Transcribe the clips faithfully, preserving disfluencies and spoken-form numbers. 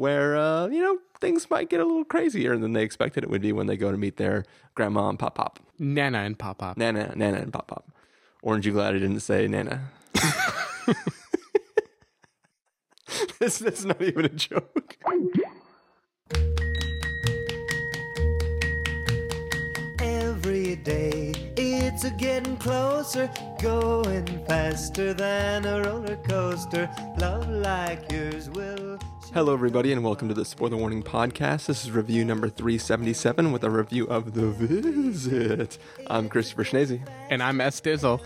where, uh, you know, things might get a little crazier than they expected it would be when they go to meet their grandma and pop-pop. Nana and pop-pop. Nana, Nana and pop-pop. Orange, you glad I didn't say Nana? this, this is not even a joke. Every day it's a getting closer, going faster than a roller coaster. Love like yours will. Hello everybody and welcome to the Spoiler Warning Podcast. This is review number three seventy-seven with a review of The Visit. I'm Christopher Schnese. And I'm S. Dizzle.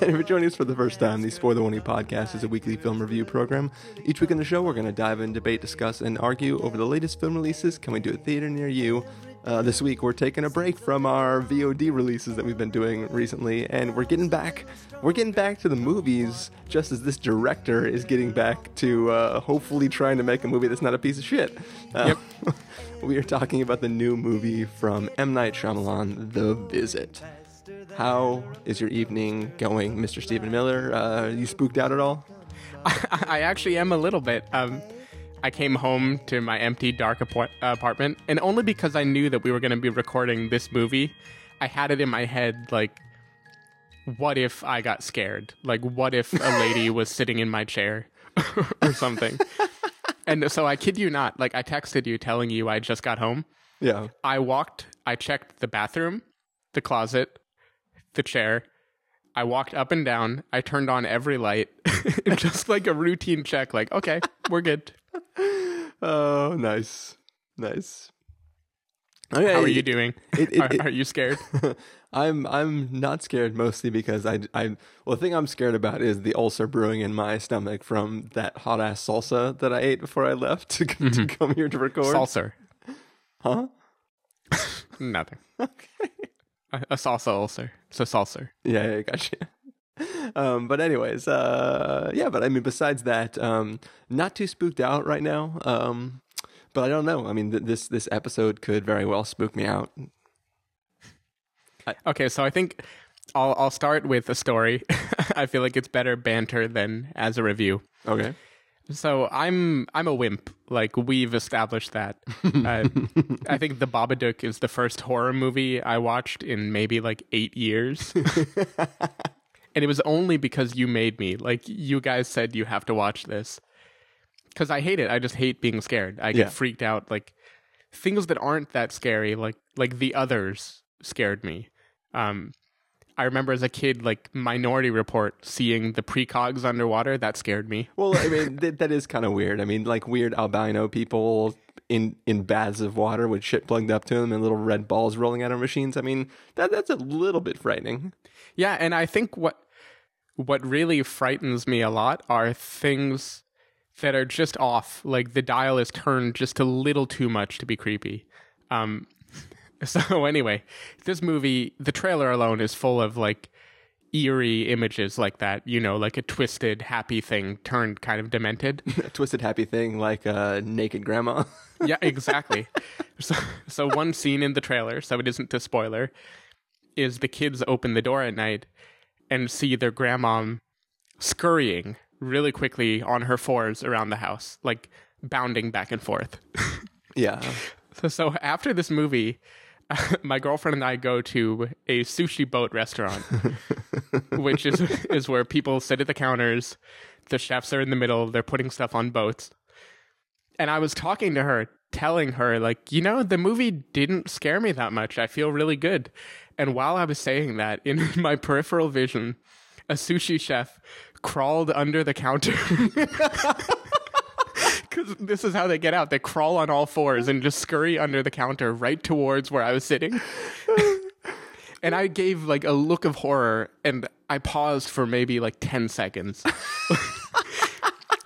And if you're joining us for the first time, the Spoiler Warning Podcast is a weekly film review program. Each week on the show, we're going to dive in, debate, discuss, and argue over the latest film releases coming to a theater near you. Uh, this week, we're taking a break from our V O D releases that we've been doing recently, and we're getting back we're getting back to the movies, just as this director is getting back to uh, hopefully trying to make a movie that's not a piece of shit. Uh, yep. We are talking about the new movie from M Night Shyamalan, The Visit. How is your evening going, Mister Stephen Miller? Uh, are you spooked out at all? I, I actually am a little bit. Um... I came home to my empty, dark ap- apartment, and only because I knew that we were going to be recording this movie, I had it in my head, like, what if I got scared? Like, what if a lady was sitting in my chair or something? And so I kid you not, like, I texted you telling you I just got home. Yeah. I walked, I checked the bathroom, the closet, the chair. I walked up and down. I turned on every light. Just like a routine check, like, okay, we're good. Oh, nice. Nice. Okay. How are you doing? It, it, are, it, are you scared? I'm I'm not scared, mostly because I, I... Well, the thing I'm scared about is the ulcer brewing in my stomach from that hot-ass salsa that I ate before I left to, mm-hmm. to come here to record. Salsa. Huh? Nothing. Okay. A, a salsa ulcer. So salsa. Yeah, yeah, gotcha. Um, but anyways, uh, yeah, but I mean, besides that, um, not too spooked out right now. Um, but I don't know. I mean, th- this, this episode could very well spook me out. I- okay. So I think I'll, I'll start with a story. I feel like it's better banter than as a review. Okay. So I'm, I'm a wimp. Like, we've established that. uh, I think The Babadook is the first horror movie I watched in maybe like eight years. And it was only because you made me. Like, you guys said you have to watch this. Because I hate it. I just hate being scared. I get yeah. freaked out. Like, things that aren't that scary, like like The Others, scared me. Um, I remember as a kid, like, Minority Report, seeing the precogs underwater, that scared me. Well, I mean, th- that is kind of weird. I mean, like, weird albino people in, in baths of water with shit plugged up to them and little red balls rolling out of machines. I mean, that that's a little bit frightening. Yeah, and I think what what really frightens me a lot are things that are just off. Like, the dial is turned just a little too much to be creepy. Um, so anyway, this movie, the trailer alone is full of, like, eerie images like that. You know, like a twisted, happy thing turned kind of demented. A twisted, happy thing like a naked grandma. Yeah, exactly. So, so one scene in the trailer, so it isn't a spoiler, is the kids open the door at night and see their grandmom scurrying really quickly on her fours around the house, like bounding back and forth. Yeah. So, so after this movie, uh, my girlfriend and I go to a sushi boat restaurant, which is is where people sit at the counters. The chefs are in the middle. They're putting stuff on boats. And I was talking to her, telling her, like, you know, the movie didn't scare me that much. I feel really good. And while I was saying that, in my peripheral vision, a sushi chef crawled under the counter. Because this is how they get out. They crawl on all fours and just scurry under the counter right towards where I was sitting. And I gave, like, a look of horror, and I paused for maybe, like, ten seconds.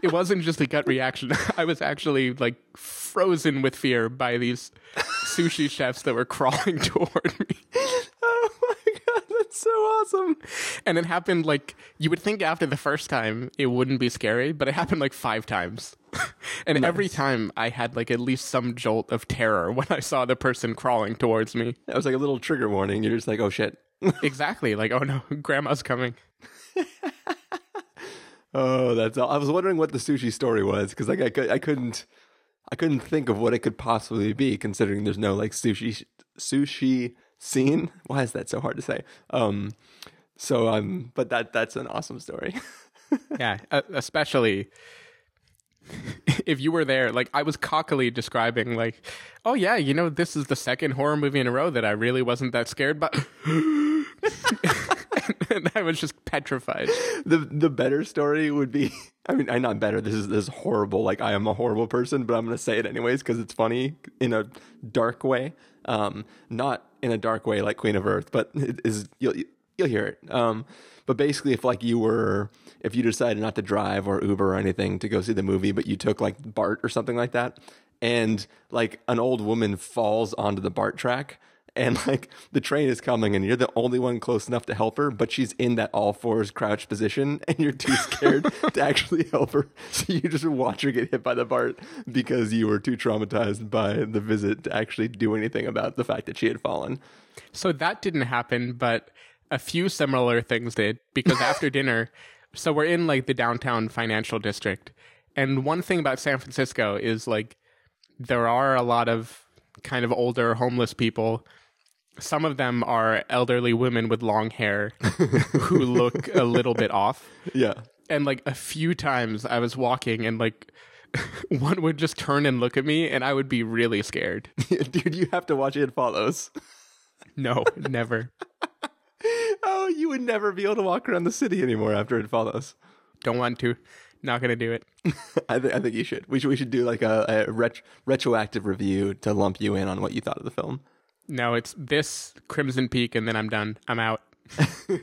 It wasn't just a gut reaction. I was actually, like, frozen with fear by these sushi chefs that were crawling toward me. So awesome. And it happened, like, you would think after the first time it wouldn't be scary, but it happened like five times. And nice. Every time I had, like, at least some jolt of terror when I saw the person crawling towards me. That was like a little trigger warning. You're just like, oh shit. Exactly. Like, oh no, grandma's coming. Oh, that's all. I was wondering what the sushi story was, because like I, could, I couldn't I couldn't think of what it could possibly be, considering there's no like sushi sushi scene. Why is that so hard to say? Um, so um, but that that's an awesome story. Yeah, especially if you were there. Like I was cockily describing, like, oh yeah, you know, this is the second horror movie in a row that I really wasn't that scared by. And I was just petrified. The the better story would be, I mean, I not better. This is this is horrible. Like I am a horrible person, but I'm going to say it anyways because it's funny in a dark way. Um, not in a dark way like Queen of Earth, but it is you'll you'll hear it. Um, but basically, if like you were, if you decided not to drive or Uber or anything to go see the movie, but you took like BART or something like that, and like an old woman falls onto the BART track. And like the train is coming and you're the only one close enough to help her, but she's in that all fours crouched position and you're too scared to actually help her. So you just watch her get hit by the BART because you were too traumatized by the visit to actually do anything about the fact that she had fallen. So that didn't happen, but a few similar things did, because after dinner, so we're in like the downtown financial district. And one thing about San Francisco is like there are a lot of kind of older homeless people. Some of them are elderly women with long hair who look a little bit off. Yeah. And like a few times I was walking and like one would just turn and look at me and I would be really scared. Dude, you have to watch It Follows. No, never. Oh, you would never be able to walk around the city anymore after It Follows. Don't want to. Not going to do it. I, th- I think you should. We should, we should do like a, a ret- retroactive review to lump you in on what you thought of the film. No, it's this, Crimson Peak, and then I'm done. I'm out.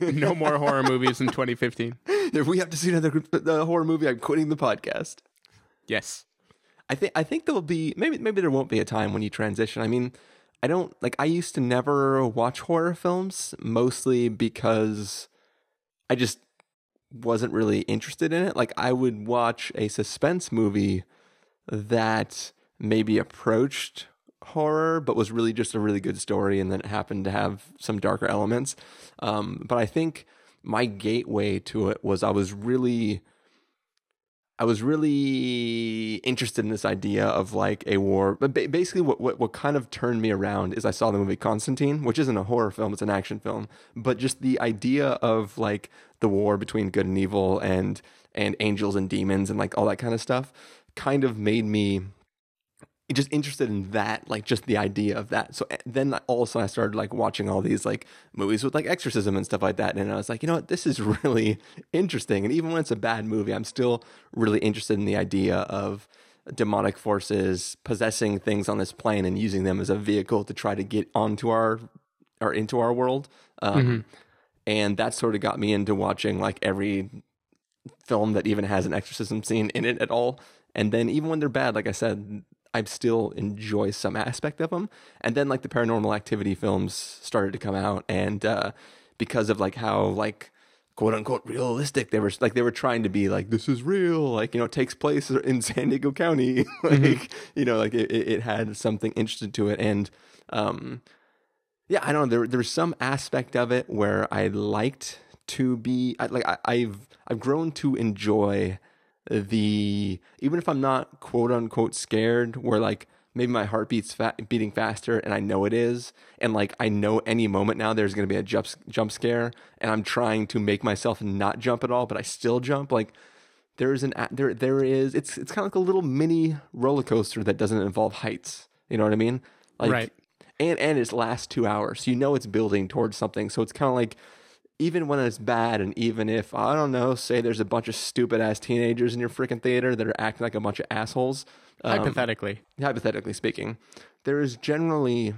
No more horror movies in twenty fifteen. If we have to see another uh, horror movie, I'm quitting the podcast. Yes. I think I think there will be, maybe maybe there won't be a time when you transition. I mean, I don't, like, I used to never watch horror films, mostly because I just wasn't really interested in it. Like, I would watch a suspense movie that maybe approached horror but was really just a really good story and then it happened to have some darker elements, um but I think my gateway to it was I was really I was really interested in this idea of like a war, but ba- basically what, what what kind of turned me around is I saw the movie Constantine, which isn't a horror film, it's an action film, but just the idea of like the war between good and evil and and angels and demons and like all that kind of stuff kind of made me just interested in that, like just the idea of that. So then also I started like watching all these like movies with like exorcism and stuff like that, and I was like, you know what, this is really interesting. And even when it's a bad movie, I'm still really interested in the idea of demonic forces possessing things on this plane and using them as a vehicle to try to get onto our or into our world. um mm-hmm. And that sort of got me into watching like every film that even has an exorcism scene in it at all. And then even when they're bad, like I said, I still enjoy some aspect of them. And then like the Paranormal Activity films started to come out, and uh, because of like how like quote unquote realistic they were, like they were trying to be like, this is real, like, you know, it takes place in San Diego County. Like, mm-hmm. you know, like it, it had something interesting to it. And um, yeah, I don't know, there, there was some aspect of it where I liked to be, I, like I, I've, I've grown to enjoy the, even if I'm not quote unquote scared, where like maybe my heartbeat's fa- beating faster and I know it is, and like I know any moment now there's going to be a jump jump scare, and I'm trying to make myself not jump at all, but I still jump. Like there is an there there is it's it's kind of like a little mini roller coaster that doesn't involve heights. You know what I mean? Like, right. And and it's lasts two hours, so you know it's building towards something. So it's kind of like, even when it's bad, and even if, I don't know, say there's a bunch of stupid-ass teenagers in your freaking theater that are acting like a bunch of assholes. Um, hypothetically. Hypothetically speaking. There is generally,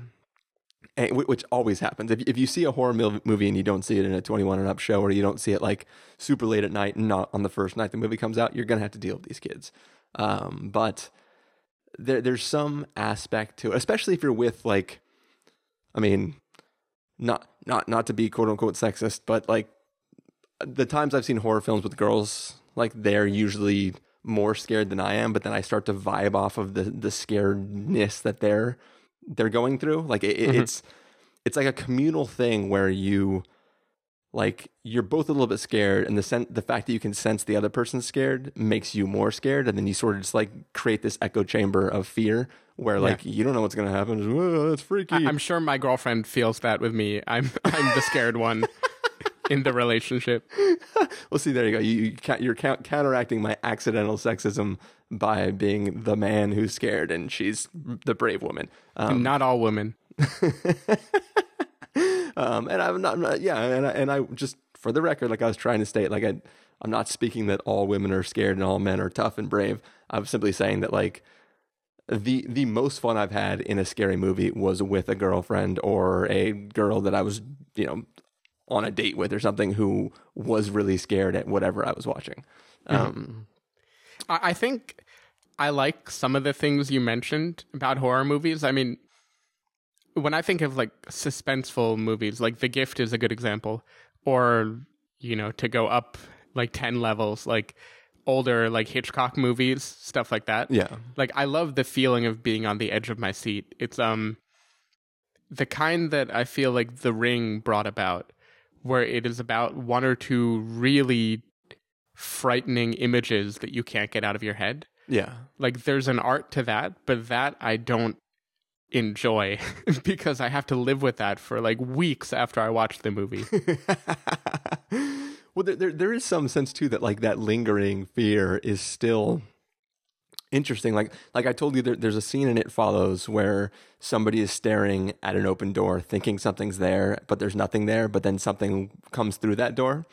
which always happens, if if you see a horror movie and you don't see it in a twenty-one and up show, or you don't see it like super late at night and not on the first night the movie comes out, you're going to have to deal with these kids. Um, but there there's some aspect to it, especially if you're with like, I mean... Not, not, not to be quote unquote sexist, but like the times I've seen horror films with girls, like they're usually more scared than I am. But then I start to vibe off of the the scaredness that they're they're going through. Like it, mm-hmm. it's it's like a communal thing where you like you're both a little bit scared, and the sen the fact that you can sense the other person's scared makes you more scared, and then you sort of just like create this echo chamber of fear where like yeah. you don't know what's gonna happen. Just, whoa, that's freaky. I I'm sure my girlfriend feels that with me. I'm I'm the scared one in the relationship. Well, see, there you go. You, you ca you're ca counteracting my accidental sexism by being the man who's scared, and she's the brave woman. Um, Not all women. Um, and I'm not, I'm not yeah, and I, and I just, for the record, like I was trying to state, like I, I'm not speaking that all women are scared and all men are tough and brave. I'm simply saying that like the, the most fun I've had in a scary movie was with a girlfriend or a girl that I was, you know, on a date with or something who was really scared at whatever I was watching. Mm-hmm. Um, I, I think I like some of the things you mentioned about horror movies. I mean, when I think of like suspenseful movies, like The Gift is a good example, or, you know, to go up like ten levels, like older, like Hitchcock movies, stuff like that. Yeah. Like I love the feeling of being on the edge of my seat. It's um, the kind that I feel like The Ring brought about, where it is about one or two really frightening images that you can't get out of your head. Yeah. Like there's an art to that, but that I don't enjoy because I have to live with that for like weeks after I watched the movie. Well, there, there there is some sense too that like that lingering fear is still interesting. Like like I told you, there, there's a scene in It Follows where somebody is staring at an open door thinking something's there, but there's nothing there, but then something comes through that door.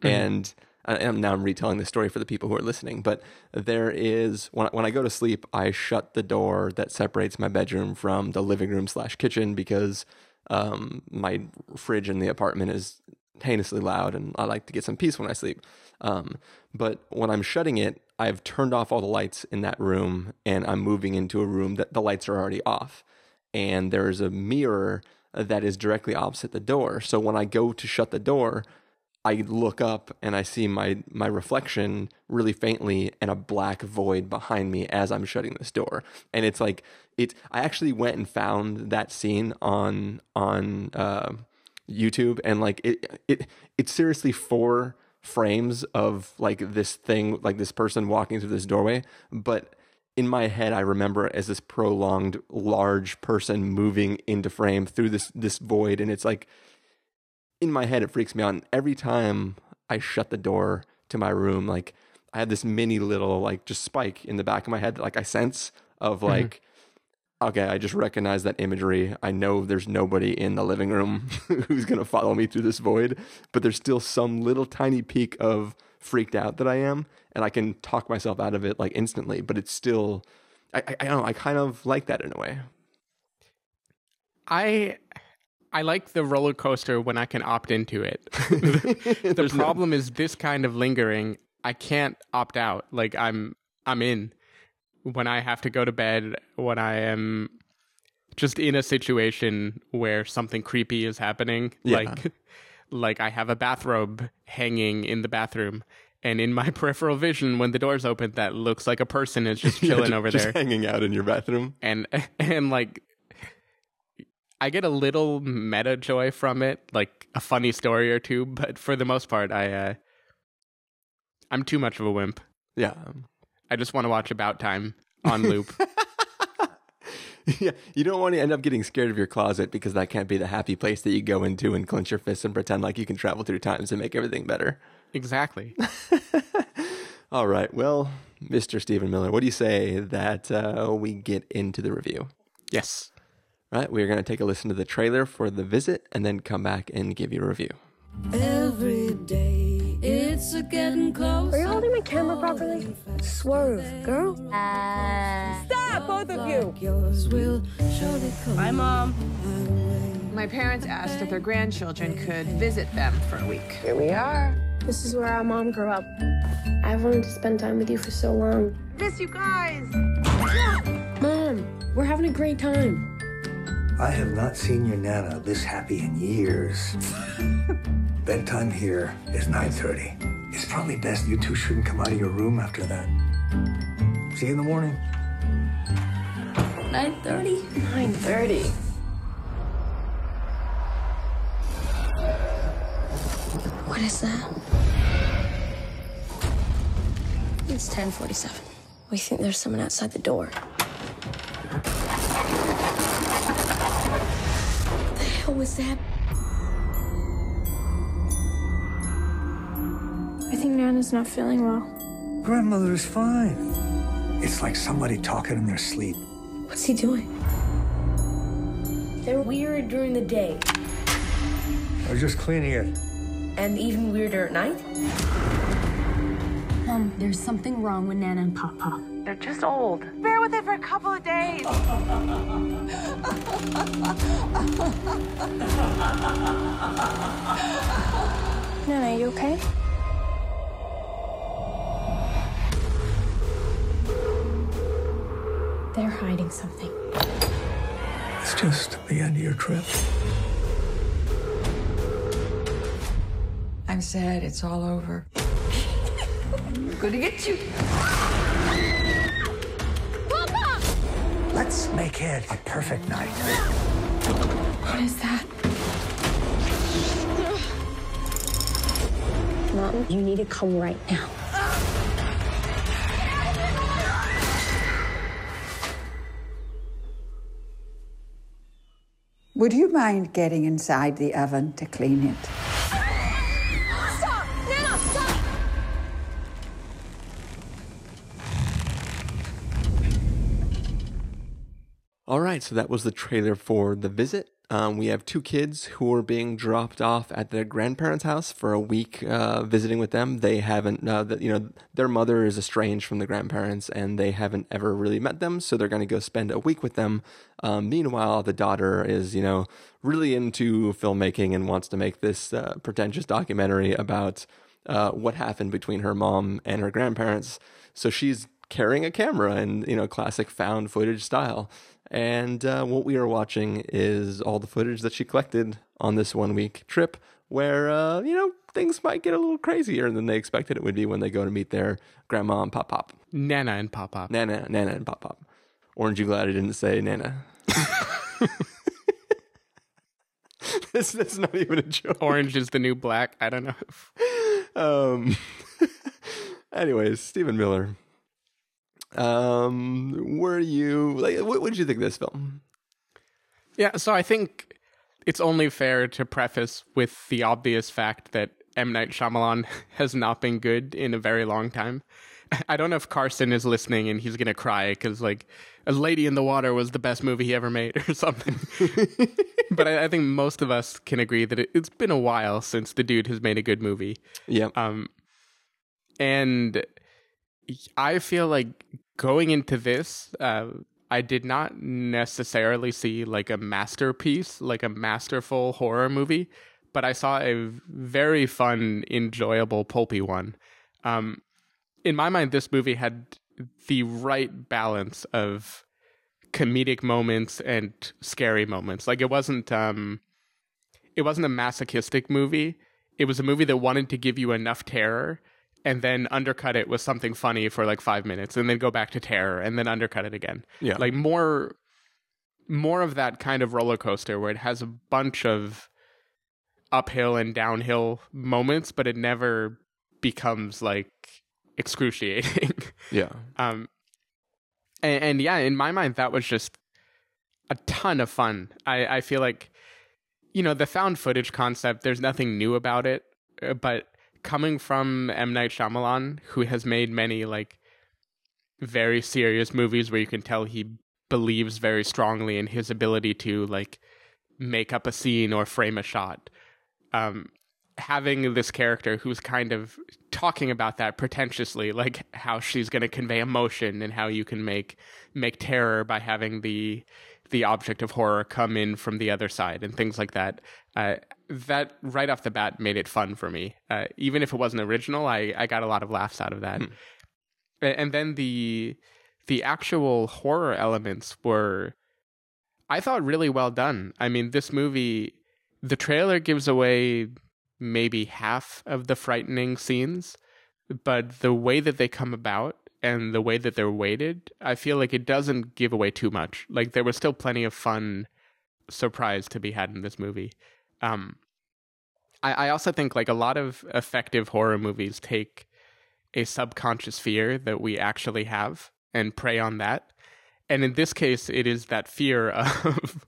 Mm-hmm. And And now I'm retelling the story for the people who are listening, but there is, when I, when I go to sleep, I shut the door that separates my bedroom from the living room slash kitchen because um, my fridge in the apartment is heinously loud and I like to get some peace when I sleep. Um, but when I'm shutting it, I've turned off all the lights in that room and I'm moving into a room that the lights are already off. And there is a mirror that is directly opposite the door. So when I go to shut the door, I look up and I see my, my reflection really faintly and a black void behind me as I'm shutting this door. And it's like, it's, I actually went and found that scene on, on, uh, YouTube. And like, it, it, it's seriously four frames of like this thing, like this person walking through this doorway. But in my head, I remember it as this prolonged large person moving into frame through this, this void. And it's like, in my head, it freaks me out. And every time I shut the door to my room, like I had this mini little like just spike in the back of my head that like I sense of like, mm-hmm. okay, I just recognize that imagery. I know there's nobody in the living room who's going to follow me through this void, but there's still some little tiny peak of freaked out that I am. And I can talk myself out of it like instantly, but it's still, I, I, I don't know, I kind of like that in a way. I... I like the roller coaster when I can opt into it. the the problem is this kind of lingering, I can't opt out. Like I'm I'm in when I have to go to bed, when I am just in a situation where something creepy is happening. Yeah. Like like I have a bathrobe hanging in the bathroom and in my peripheral vision when the door's open that looks like a person is just chilling yeah, just, over there. Just hanging out in your bathroom. And and like I get a little meta joy from it, like a funny story or two, but for the most part, I, uh, I'm too much of a wimp. Yeah. I just want to watch About Time on loop. Yeah, you don't want to end up getting scared of your closet because that can't be the happy place that you go into and clench your fists and pretend like you can travel through times and make everything better. Exactly. All right. Well, Mister Stephen Miller, what do you say that uh, we get into the review? Yes. All right, we're going to take a listen to the trailer for The Visit and then come back and give you a review. Every day, it's getting close. Are you holding my camera properly? Swerve, girl. Uh, Stop, both of you! Bye, Mom. My parents asked if their grandchildren could visit them for a week. Here we are. This is where our mom grew up. I've wanted to spend time with you for so long. Miss you guys! Mom, we're having a great time. I have not seen your Nana this happy in years. Bedtime here is nine thirty. It's probably best you two shouldn't come out of your room after that. See you in the morning. nine thirty? nine thirty. What is that? It's ten forty-seven. We think there's someone outside the door. What the hell was that? I think Nana's not feeling well. Grandmother is fine. It's like somebody talking in their sleep. What's he doing? They're weird during the day. I was just cleaning it. And even weirder at night? Mom, there's something wrong with Nana and Papa. They're just old. Bear with it for a couple of days. Nana, you okay? They're hiding something. It's just the end of your trip. I'm sad, it's all over. I'm gonna get you. Papa! Let's make it a perfect night. What is that? Mom, you need to come right now. Would you mind getting inside the oven to clean it? All right, so that was the trailer for The Visit. Um, we have two kids who are being dropped off at their grandparents' house for a week uh, visiting with them. They haven't, uh, the, you know, their mother is estranged from the grandparents, and they haven't ever really met them, so they're going to go spend a week with them. Um, meanwhile, the daughter is, you know, really into filmmaking and wants to make this uh, pretentious documentary about uh, what happened between her mom and her grandparents. So she's carrying a camera in, you know, classic found footage style. And uh, what we are watching is all the footage that she collected on this one-week trip where, uh, you know, things might get a little crazier than they expected it would be when they go to meet their grandma and Pop-Pop. Nana and Pop-Pop. Nana, Nana and Pop-Pop. Aren't you glad I didn't say Nana? this, that's not even a joke. Orange is the new black. I don't know. If... Um. Anyways, Stephen Miller. Um, were you like, what, what did you think of this film? Yeah, so I think it's only fair to preface with the obvious fact that M. Night Shyamalan has not been good in a very long time. I don't know if Carson is listening and he's gonna cry because like A Lady in the Water was the best movie he ever made or something. But I, I think most of us can agree that it, it's been a while since the dude has made a good movie. Yeah. Um, and I feel like going into this, uh, I did not necessarily see like a masterpiece, like a masterful horror movie, but I saw a very fun, enjoyable, pulpy one. Um, in my mind, this movie had the right balance of comedic moments and scary moments. Like it wasn't, um, it wasn't a masochistic movie. It was a movie that wanted to give you enough terror and then undercut it with something funny for like five minutes and then go back to terror and then undercut it again. Yeah. Like more, more of that kind of roller coaster where it has a bunch of uphill and downhill moments, but it never becomes like excruciating. Yeah. Um, and, and yeah, in my mind, that was just a ton of fun. I, I feel like, you know, the found footage concept, there's nothing new about it, but coming from M. Night Shyamalan, who has made many like very serious movies where you can tell he believes very strongly in his ability to like make up a scene or frame a shot. Um, having this character who's kind of talking about that pretentiously, like how she's going to convey emotion and how you can make make terror by having the the object of horror come in from the other side and things like that. Uh, that right off the bat made it fun for me. Uh, even if it wasn't original, I, I got a lot of laughs out of that. Mm. And then the the actual horror elements were, I thought, really well done. I mean, this movie, the trailer gives away maybe half of the frightening scenes, but the way that they come about and the way that they're weighted, I feel like it doesn't give away too much. Like, there was still plenty of fun surprise to be had in this movie. Um, I, I also think like a lot of effective horror movies take a subconscious fear that we actually have and prey on that. And in this case, it is that fear of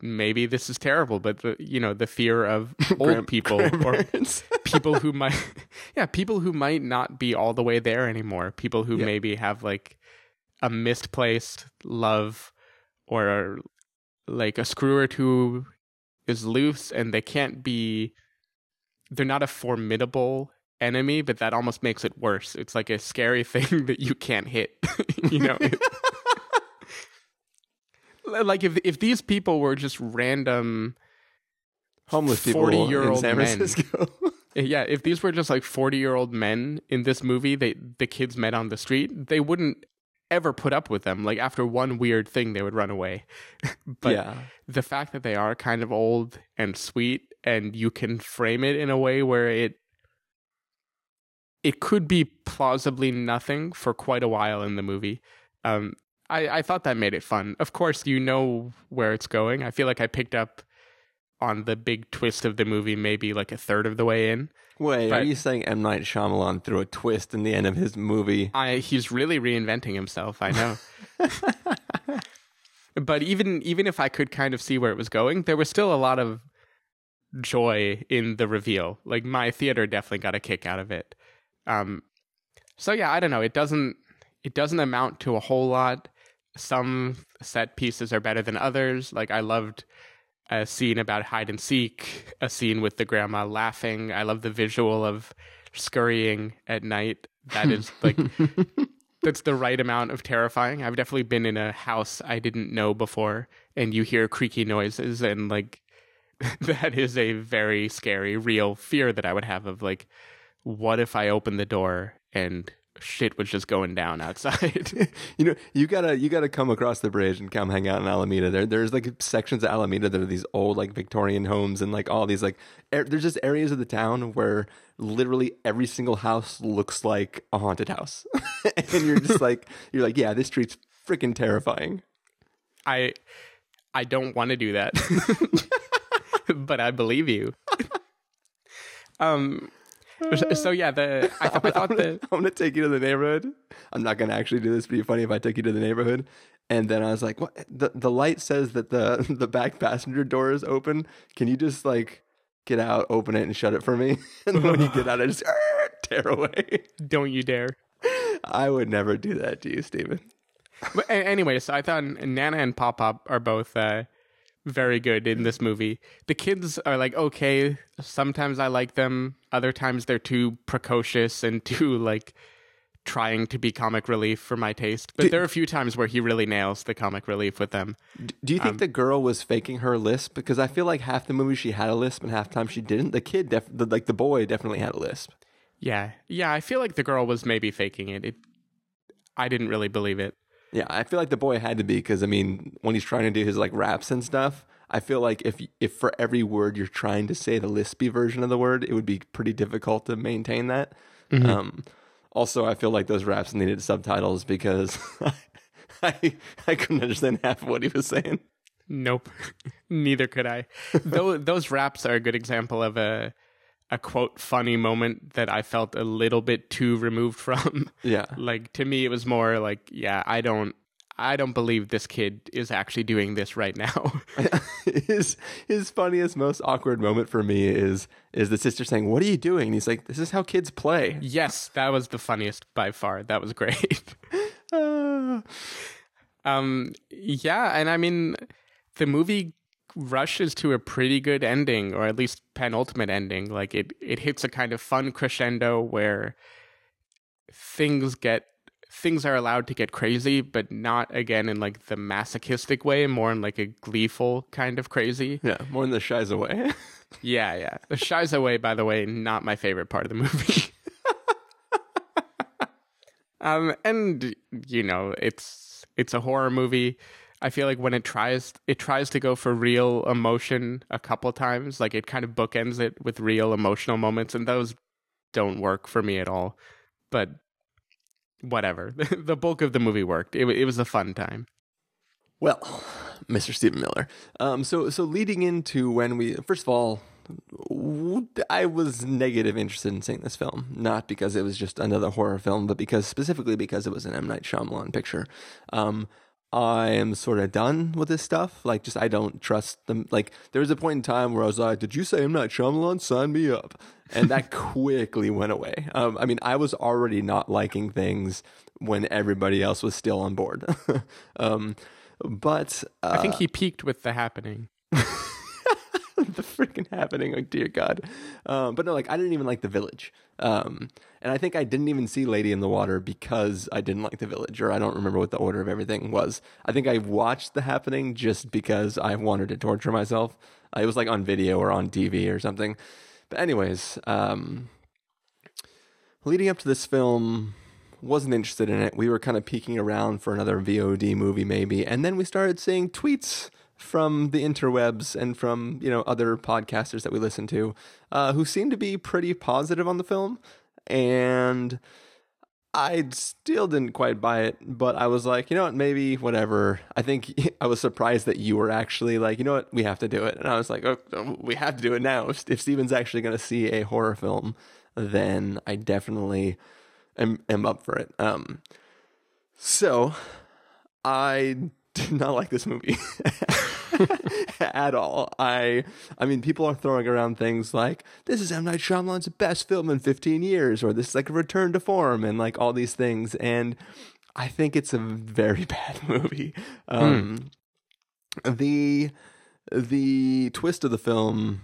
maybe this is terrible, but the, you know, the fear of old Grand, people or people who might, yeah, people who might not be all the way there anymore. People who yeah. maybe have like a misplaced love or like a screw or two is loose, and they can't be, they're not a formidable enemy, but that almost makes it worse. It's like a scary thing that you can't hit, you know? It, like if if these people were just random homeless people, forty-year-old in San Francisco. Men, yeah, if these were just like forty-year-old men in this movie, they the kids met on the street, they wouldn't ever put up with them. Like after one weird thing, they would run away. But yeah. the fact that they are kind of old and sweet, and you can frame it in a way where it it could be plausibly nothing for quite a while in the movie. Um, I, I thought that made it fun. Of course, you know where it's going. I feel like I picked up on the big twist of the movie maybe like a third of the way in. Wait, but are you saying M. Night Shyamalan threw a twist in the end of his movie? I, he's really reinventing himself, I know. But even even if I could kind of see where it was going, there was still a lot of joy in the reveal. Like, my theater definitely got a kick out of it. Um, so, yeah, I don't know. It doesn't, it doesn't amount to a whole lot. Some set pieces are better than others. Like, I loved a scene about hide and seek, a scene with the grandma laughing. I love the visual of scurrying at night. That is like, that's the right amount of terrifying. I've definitely been in a house I didn't know before, and you hear creaky noises, and like, that is a very scary, real fear that I would have of like, what if I open the door and shit was just going down outside. You know, you gotta you gotta come across the bridge and come hang out in Alameda. There, there's like sections of Alameda that are these old like Victorian homes, and like all these like er- there's just areas of the town where literally every single house looks like a haunted house, and you're just like you're like yeah, this street's freaking terrifying. I I don't want to do that, but I believe you. Um. So yeah, the I, th- I thought I'm gonna, the I'm gonna take you to the neighborhood. I'm not gonna actually do this, but it'd be funny if I took you to the neighborhood. And then I was like, "What? The the light says that the the back passenger door is open. Can you just like get out, open it, and shut it for me?" And when you get out, I just Arr! tear away. Don't you dare! I would never do that to you, Stephen. But anyway, so I thought Nana and Pop Pop are both uh, very good in this movie. The kids are like okay. Sometimes I like them. Other times they're too precocious and too like trying to be comic relief for my taste. But do, there are a few times where he really nails the comic relief with them. Do you think um, the girl was faking her lisp? Because I feel like half the movie she had a lisp and half the time she didn't. The kid, def- the, like the boy, definitely had a lisp. Yeah, yeah. I feel like the girl was maybe faking it. it. I didn't really believe it. Yeah, I feel like the boy had to be because I mean, when he's trying to do his like raps and stuff. I feel like if if for every word you're trying to say the lispy version of the word, it would be pretty difficult to maintain that. Mm-hmm. Um, also, I feel like those raps needed subtitles because I, I I couldn't understand half of what he was saying. Nope, neither could I. Though those raps are a good example of a a quote funny moment that I felt a little bit too removed from. Yeah, like to me, it was more like, yeah, I don't. I don't believe this kid is actually doing this right now. his his funniest, most awkward moment for me is is the sister saying, "What are you doing?" And he's like, "This is how kids play." Yes, that was the funniest by far. That was great. uh, um, yeah, and I mean, the movie rushes to a pretty good ending, or at least penultimate ending. Like it, it hits a kind of fun crescendo where things get. Things are allowed to get crazy, but not, again, in, like, the masochistic way, more in, like, a gleeful kind of crazy. Yeah, more in the Shiza way. yeah, yeah. The Shiza way, by the way, not my favorite part of the movie. um, and, you know, it's it's a horror movie. I feel like when it tries, it tries to go for real emotion a couple times. Like, it kind of bookends it with real emotional moments, and those don't work for me at all. But whatever. The bulk of the movie worked. It, it was a fun time. Well, Mister Stephen Miller. Um, so so leading into when we, first of all, I was negative interested in seeing this film, not because it was just another horror film, but because specifically because it was an M. Night Shyamalan picture. Um, I am sort of done with this stuff. Like, just, I don't trust them. Like, there was a point in time where I was like, did you say M. Night Shyamalan? Sign me up. And that quickly went away. Um, I mean, I was already not liking things when everybody else was still on board. um, but uh, I think he peaked with The Happening. The freaking Happening, like, dear God. Um, but no, like, I didn't even like The Village. Um, and I think I didn't even see Lady in the Water because I didn't like The Village, or I don't remember what the order of everything was. I think I watched The Happening just because I wanted to torture myself. Uh, it was, like, on video or on T V or something. But anyways, um, leading up to this film, wasn't interested in it. We were kind of peeking around for another V O D movie maybe, and then we started seeing tweets from the interwebs and from, you know, other podcasters that we listen to, uh, who seem to be pretty positive on the film. And I still didn't quite buy it, but I was like, you know what, maybe whatever. I think I was surprised that you were actually like, you know what, we have to do it. And I was like, oh, we have to do it now. If, if Steven's actually going to see a horror film, then I definitely am, am up for it. Um, so I did not like this movie. At all. I I mean, people are throwing around things like, this is M. Night Shyamalan's best film in fifteen years, or this is like a return to form, and like all these things. And I think it's a very bad movie. Um, mm. The the twist of the film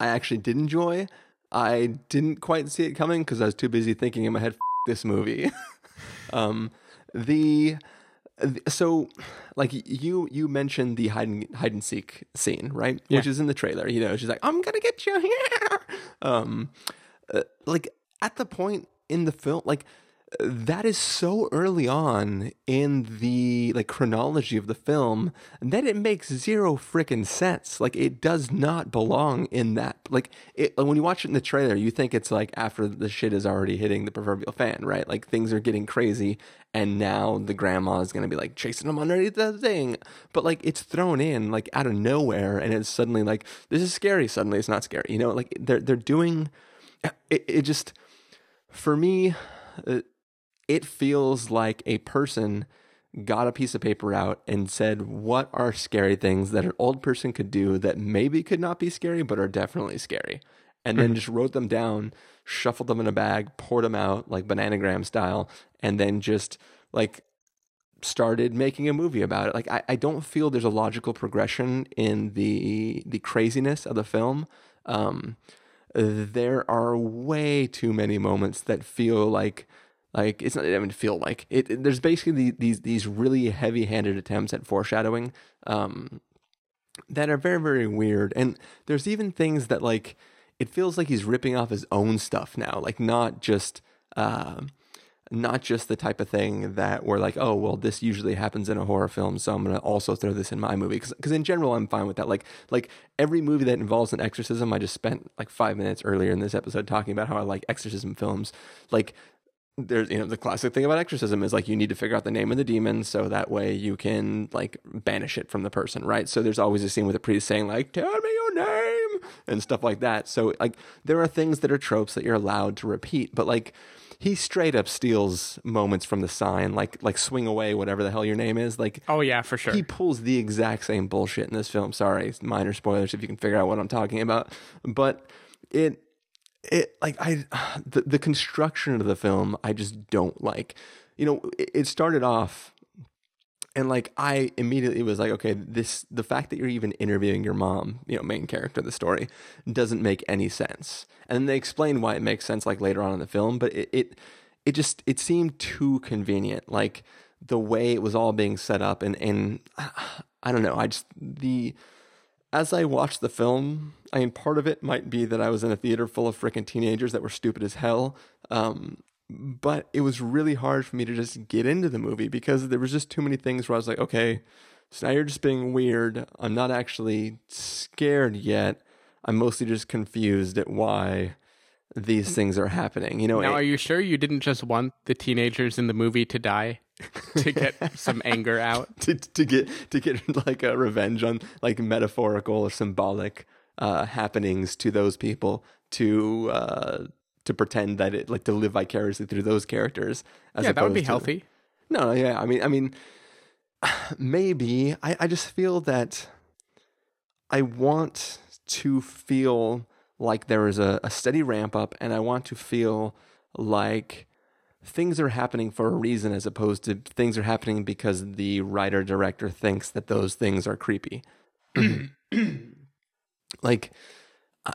I actually did enjoy. I didn't quite see it coming because I was too busy thinking in my head, F- this movie. um, the... So, like, you you mentioned the hide and, hide and seek scene, right? Yeah. Which is in the trailer. You know, she's like, I'm going to get you here. Um, uh, like, at the point in the film, like, that is so early on in the, like, chronology of the film that it makes zero freaking sense. Like, it does not belong in that. Like, it, when you watch it in the trailer, you think it's, like, after the shit is already hitting the proverbial fan, right? Like, things are getting crazy, and now the grandma is going to be, like, chasing them underneath the thing. But, like, it's thrown in, like, out of nowhere, and it's suddenly, like, this is scary. Suddenly it's not scary. You know, like, they're, they're doing... It, it just... For me... It, It feels like a person got a piece of paper out and said, what are scary things that an old person could do that maybe could not be scary, but are definitely scary? And then just wrote them down, shuffled them in a bag, poured them out like Bananagram style, and then just like started making a movie about it. Like, I, I don't feel there's a logical progression in the the craziness of the film. Um, there are way too many moments that feel like Like, it's not, I mean, feel like it, it, there's basically these, these really heavy handed attempts at foreshadowing, um, that are very, very weird. And there's even things that, like, it feels like he's ripping off his own stuff now. Like, not just, uh, not just the type of thing that we're like, oh, well, this usually happens in a horror film, so I'm going to also throw this in my movie. Cause, cause in general, I'm fine with that. Like, like every movie that involves an exorcism, I just spent like five minutes earlier in this episode talking about how I like exorcism films. Like, there's, you know, the classic thing about exorcism is like, you need to figure out the name of the demon so that way you can like banish it from the person, right? So there's always a scene with a priest saying like, tell me your name and stuff like that. So like, there are things that are tropes that you're allowed to repeat, but like, he straight up steals moments from The Sign, like like swing away, whatever the hell your name is. Like, oh yeah, for sure, he pulls the exact same bullshit in this film. Sorry, minor spoilers if you can figure out what I'm talking about, but it. It like I the, the construction of the film I just don't like. You know, it, it started off and like I immediately was like, okay, this the fact that you're even interviewing your mom, you know, main character of the story, doesn't make any sense. And they explain why it makes sense like later on in the film, but it it, it just it seemed too convenient, like the way it was all being set up, and and I don't know, I just the As I watched the film, I mean, part of it might be that I was in a theater full of freaking teenagers that were stupid as hell, um, but it was really hard for me to just get into the movie because there was just too many things where I was like, okay, so now you're just being weird. I'm not actually scared yet. I'm mostly just confused at why these things are happening. You know, now, it, are you sure you didn't just want the teenagers in the movie to die? To get some anger out, to to get to get like a revenge on like metaphorical or symbolic uh, happenings to those people to uh, to pretend that it, like, to live vicariously through those characters. As yeah, that would be to, healthy. No, yeah, I mean, I mean, maybe I, I just feel that I want to feel like there is a, a steady ramp up, and I want to feel like things are happening for a reason, as opposed to things are happening because the writer director thinks that those things are creepy. Like,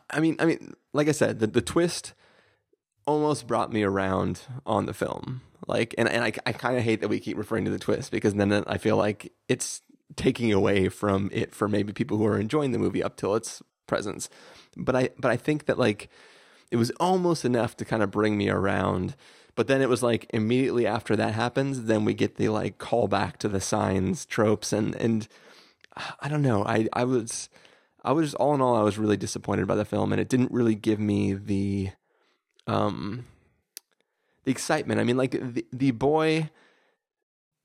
I mean, I mean, like I said, the, the twist almost brought me around on the film. Like, and, and I, I kind of hate that we keep referring to the twist, because then I feel like it's taking away from it for maybe people who are enjoying the movie up till its presence. But I, but I think that, like, it was almost enough to kind of bring me around. But then it was like immediately after that happens, then we get the, like, callback to the signs tropes, and and I don't know. I I was I was all in all I was really disappointed by the film, and it didn't really give me the um the excitement. I mean, like, the the boy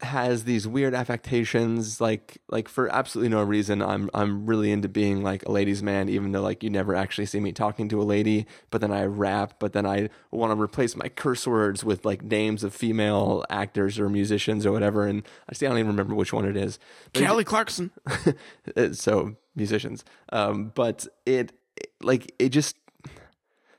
has these weird affectations, like like for absolutely no reason. I'm I'm really into being, like, a ladies' man, even though, like, you never actually see me talking to a lady. But then I rap. But then I want to replace my curse words with, like, names of female actors or musicians or whatever. And I see I don't even remember which one it is. But Kelly it, Clarkson. So musicians. Um, but it, it like it just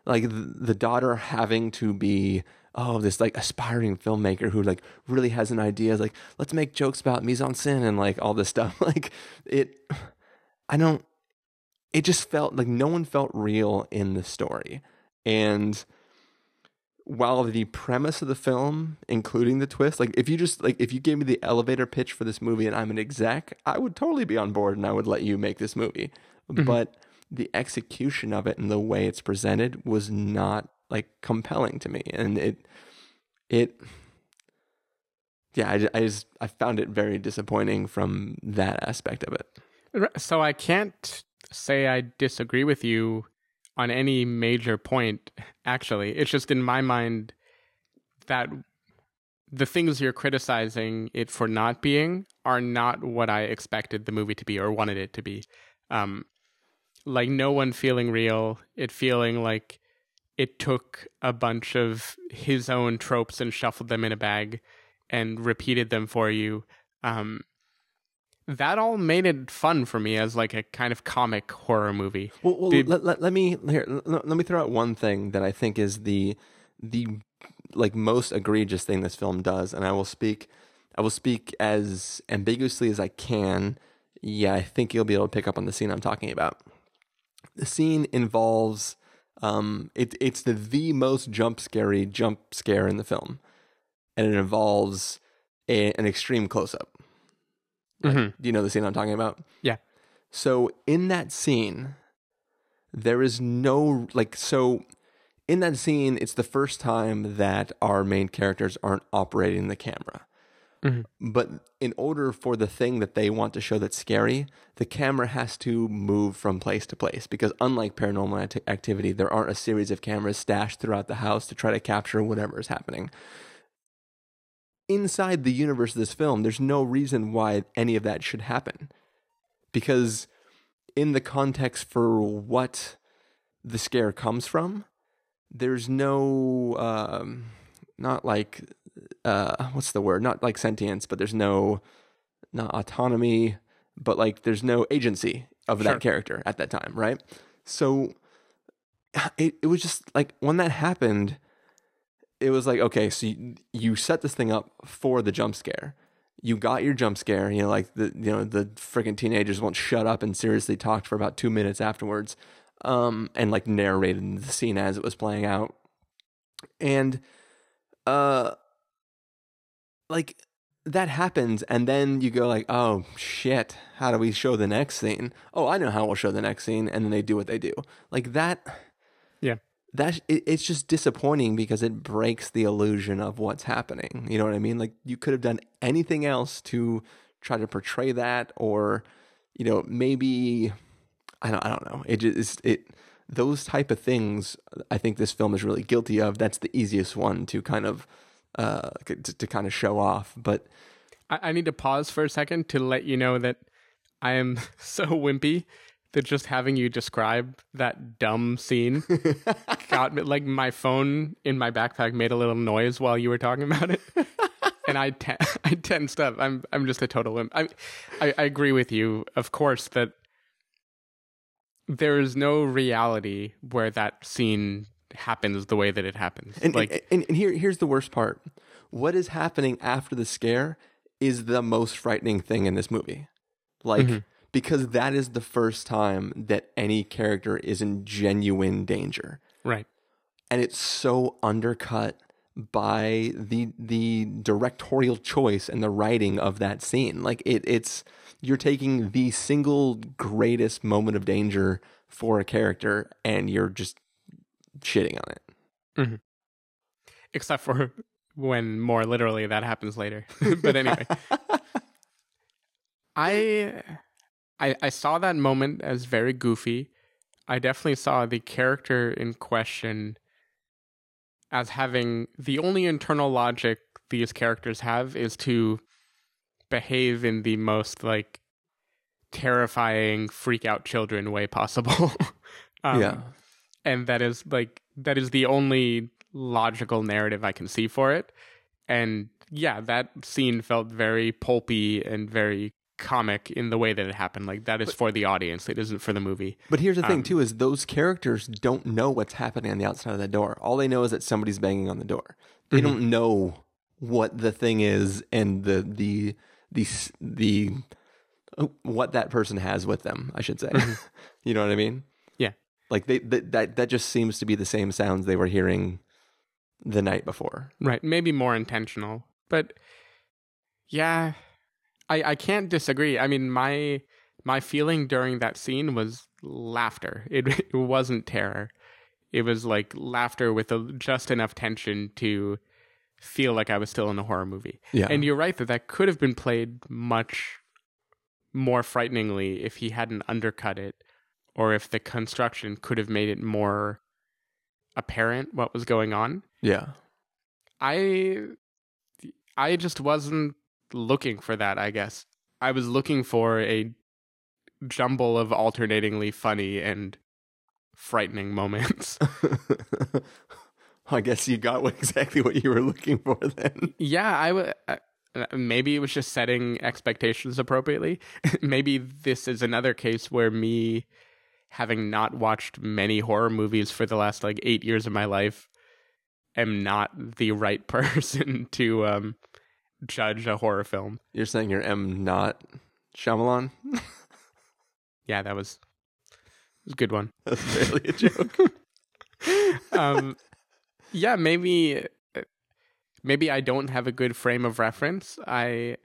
like the, the daughter having to be. Oh, this, like, aspiring filmmaker who, like, really has an idea, like, let's make jokes about mise-en-scene and, like, all this stuff. Like, it, I don't, it just felt like no one felt real in the story. And while the premise of the film, including the twist, like, if you just, like, if you gave me the elevator pitch for this movie and I'm an exec, I would totally be on board and I would let you make this movie. Mm-hmm. But the execution of it and the way it's presented was not, like, compelling to me, and it it yeah I, I just I found it very disappointing from that aspect of it. So I can't say I disagree with you on any major point. Actually, it's just in my mind that the things you're criticizing it for not being are not what I expected the movie to be or wanted it to be. Um like, no one feeling real, it feeling like it took a bunch of his own tropes and shuffled them in a bag and repeated them for you. Um, that all made it fun for me as, like, a kind of comic horror movie. Well, well Did... let, let, let me here, let, let me throw out one thing that I think is the the like most egregious thing this film does, and I will speak I will speak as ambiguously as I can. Yeah, I think you'll be able to pick up on the scene I'm talking about. The scene involves. Um, it, it's the, the most jump scary jump scare in the film, and it involves a, an extreme close-up. Like, mm-hmm. Do you know the scene I'm talking about? Yeah. So in that scene, there is no, like, so in that scene, it's the first time that our main characters aren't operating the camera. Mm-hmm. But in order for the thing that they want to show that's scary, the camera has to move from place to place, because unlike Paranormal act- activity, there aren't a series of cameras stashed throughout the house to try to capture whatever is happening. Inside the universe of this film, there's no reason why any of that should happen, because in the context for what the scare comes from, there's no, um, not like... Uh, what's the word? Not like sentience, but there's no, not autonomy, but, like, there's no agency of that sure. character at that time, right? So it it was just like, when that happened, it was like, okay, so you, you set this thing up for the jump scare. You got your jump scare. You know, like the you know the freaking teenagers won't shut up and seriously talked for about two minutes afterwards, um, and, like, narrated the scene as it was playing out, and uh. Like, that happens, and then you go, like, oh, shit, how do we show the next scene? Oh, I know how we'll show the next scene, and then they do what they do. Like, that... Yeah. That it, it's just disappointing because it breaks the illusion of what's happening. You know what I mean? Like, you could have done anything else to try to portray that, or, you know, maybe... I don't, I don't know. It just... it those type of things, I think this film is really guilty of. That's the easiest one to kind of... Uh, to, to kind of show off, but I, I need to pause for a second to let you know that I am so wimpy that just having you describe that dumb scene got me, like, my phone in my backpack made a little noise while you were talking about it. And I, ten- I tensed up. I'm I'm just a total imp. I, I I agree with you, of course, that there is no reality where that scene happens the way that it happens. And, like, and, and here here's the worst part. What is happening after the scare is the most frightening thing in this movie. Like, mm-hmm. because that is the first time that any character is in genuine danger. Right. And it's so undercut by the the directorial choice and the writing of that scene. Like, it it's you're taking the single greatest moment of danger for a character and you're just shitting on it. Mm-hmm. Except for when more literally that happens later. But anyway. I, I I saw that moment as very goofy. I definitely saw the character in question as having the only internal logic these characters have is to behave in the most, like, terrifying freak out children way possible. um, yeah. And that is, like, that is the only logical narrative I can see for it. And yeah, that scene felt very pulpy and very comic in the way that it happened. Like, that is but, for the audience. It isn't for the movie. But here's the um, thing, too, is those characters don't know what's happening on the outside of that door. All they know is that somebody's banging on the door. They mm-hmm. don't know what the thing is and the the the the oh, what that person has with them, I should say. Mm-hmm. You know what I mean? Yeah. Like, they th- that that just seems to be the same sounds they were hearing the night before. Right. Maybe more intentional. But yeah, I, I can't disagree. I mean, my my feeling during that scene was laughter. It, it wasn't terror. It was like laughter with a, just enough tension to feel like I was still in a horror movie. Yeah. And you're right that that could have been played much more frighteningly if he hadn't undercut it, or if the construction could have made it more apparent what was going on. Yeah. I I just wasn't looking for that, I guess. I was looking for a jumble of alternatingly funny and frightening moments. I guess you got what, exactly what you were looking for then. Yeah, I w- maybe it was just setting expectations appropriately. Maybe this is another case where me having not watched many horror movies for the last like eight years of my life, am not the right person to um, judge a horror film. You're saying you're M Night Shyamalan? Yeah, that was, was a good one. That's barely a joke. um, yeah, maybe maybe I don't have a good frame of reference. I,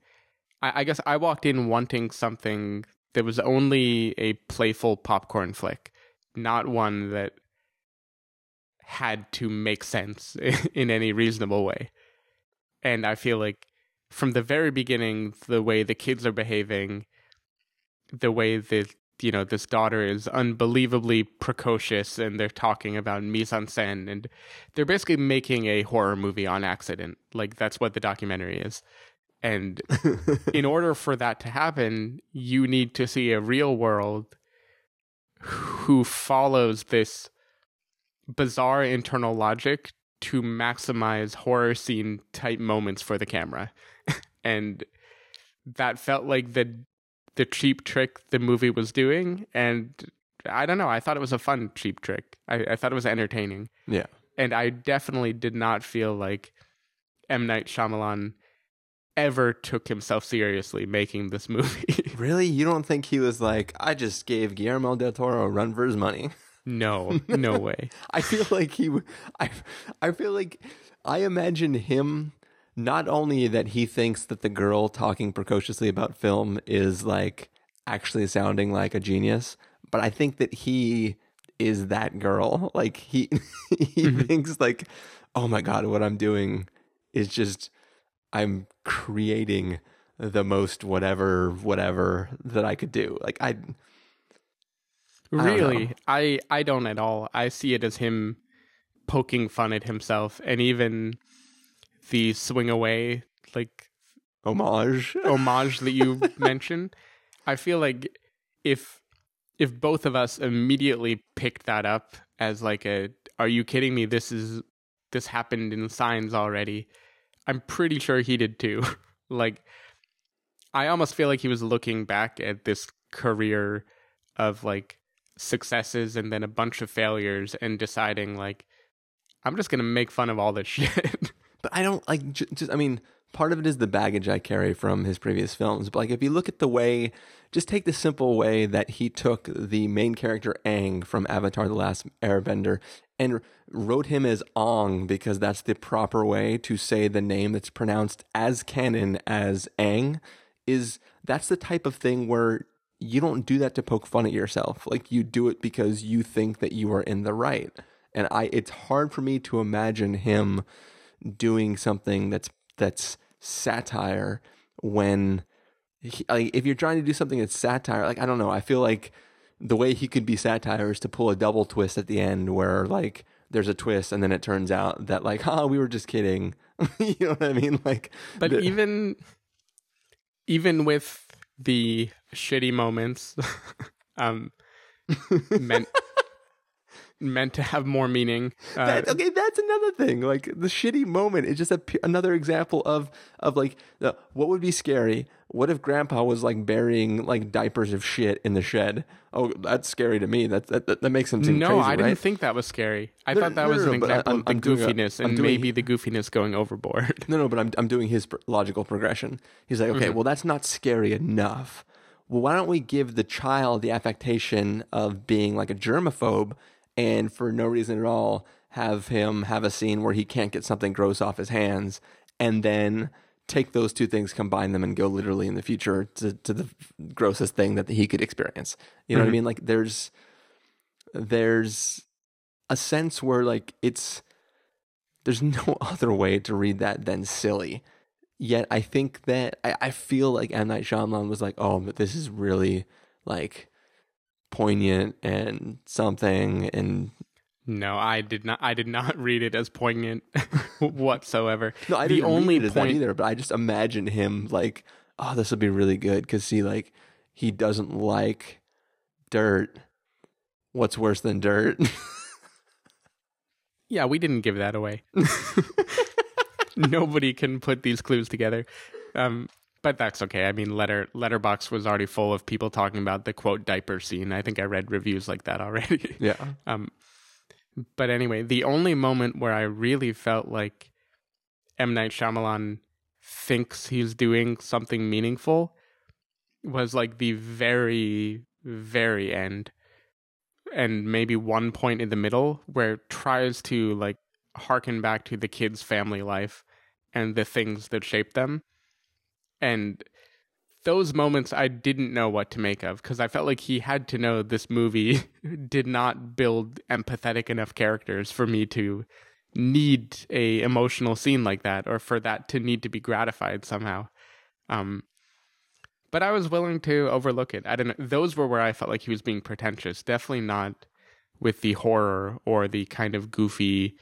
I I guess I walked in wanting something that was only a playful popcorn flick, not one that had to make sense in any reasonable way. And I feel like from the very beginning, the way the kids are behaving, the way that, you know, this daughter is unbelievably precocious and they're talking about mise-en-scène and they're basically making a horror movie on accident. Like, that's what the documentary is. And in order for that to happen, you need to see a real world who follows this bizarre internal logic to maximize horror scene type moments for the camera. And that felt like the the cheap trick the movie was doing. And I don't know, I thought it was a fun cheap trick. I, I thought it was entertaining. Yeah. And I definitely did not feel like M. Night Shyamalan ever took himself seriously making this movie. Really? You don't think he was like, I just gave Guillermo del Toro a run for his money? No, no way. I feel like he, I, I feel like I imagine him, not only that he thinks that the girl talking precociously about film is like actually sounding like a genius, but I think that he is that girl. Like he, he mm-hmm. thinks like, oh my God, what I'm doing is just, I'm creating the most whatever, whatever that I could do. Like I... Really, I, I don't at all. I see it as him poking fun at himself, and even the swing away, like homage, homage that you mentioned. I feel like if if both of us immediately picked that up as like a, are you kidding me? This is, this happened in Signs already. I'm pretty sure he did too. Like, I almost feel like he was looking back at this career of like successes and then a bunch of failures and deciding like, I'm just going to make fun of all this shit. But I don't like, just, just, I mean, part of it is the baggage I carry from his previous films. But like, if you look at the way, just take the simple way that he took the main character Aang from Avatar The Last Airbender and wrote him as Ong because that's the proper way to say the name that's pronounced as canon as Aang, is that's the type of thing where you don't do that to poke fun at yourself. Like, you do it because you think that you are in the right. And I, it's hard for me to imagine him doing something that's that's satire when he, like, if you're trying to do something that's satire, like, I don't know, I feel like the way he could be satire is to pull a double twist at the end where like there's a twist and then it turns out that like, ah, oh, we were just kidding. You know what I mean? Like, but the, even even with the shitty moments um meant meant to have more meaning. Uh, that, okay, that's another thing. Like, the shitty moment is just a, another example of of like, uh, what would be scary? What if Grandpa was like burying like diapers of shit in the shed? Oh, that's scary to me. That that, that, that makes him seem no, crazy, I right? didn't think that was scary. I no, thought that no, no, was no, an no, example I'm, of I'm the goofiness a, and doing, maybe the goofiness going overboard. No, no, but I'm I'm doing his pr- logical progression. He's like, okay, mm-hmm. well, that's not scary enough. Well, why don't we give the child the affectation of being like a germaphobe? And for no reason at all, have him have a scene where he can't get something gross off his hands, and then take those two things, combine them, and go literally in the future to, to the grossest thing that he could experience. You know mm-hmm. what I mean? Like, there's there's a sense where like it's there's no other way to read that than silly. Yet I think that I, I feel like M. Night Shyamalan was like, oh, but this is really like poignant and something, and no, I did not. I did not read it as poignant whatsoever. No, I didn't the only read it as point... that either. But I just imagine him like, oh, this would be really good because he like he doesn't like dirt. What's worse than dirt? Yeah, we didn't give that away. Nobody can put these clues together. Um, But that's okay. I mean, letter Letterbox was already full of people talking about the quote diaper scene. I think I read reviews like that already. Yeah. Um, but anyway, the only moment where I really felt like M. Night Shyamalan thinks he's doing something meaningful was like the very, very end, and maybe one point in the middle where it tries to like harken back to the kids' family life and the things that shaped them. And those moments I didn't know what to make of because I felt like he had to know this movie did not build empathetic enough characters for me to need a emotional scene like that or for that to need to be gratified somehow. Um, but I was willing to overlook it. I don't know. Those were where I felt like he was being pretentious. Definitely not with the horror or the kind of goofy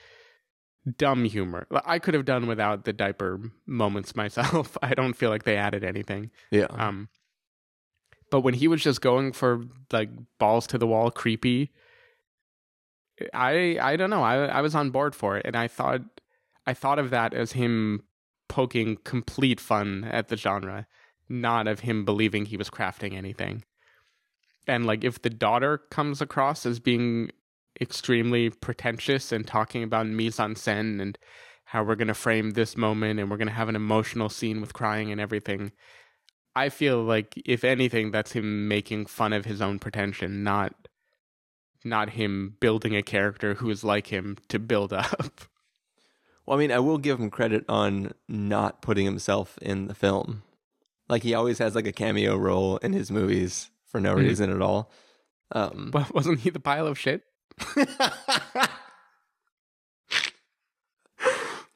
dumb humor. I could have done without the diaper moments myself. I don't feel like they added anything. Yeah. Um. But when he was just going for like balls to the wall, creepy, I I don't know. I I was on board for it, and I thought I thought of that as him poking complete fun at the genre, not of him believing he was crafting anything. And like, if the daughter comes across as being extremely pretentious and talking about mise-en-scène and how we're going to frame this moment and we're going to have an emotional scene with crying and everything, I feel like, if anything, that's him making fun of his own pretension, not not him building a character who is like him to build up. Well, I mean, I will give him credit on not putting himself in the film. Like, he always has like a cameo role in his movies for no mm-hmm. reason at all. Um, but wasn't he the pile of shit?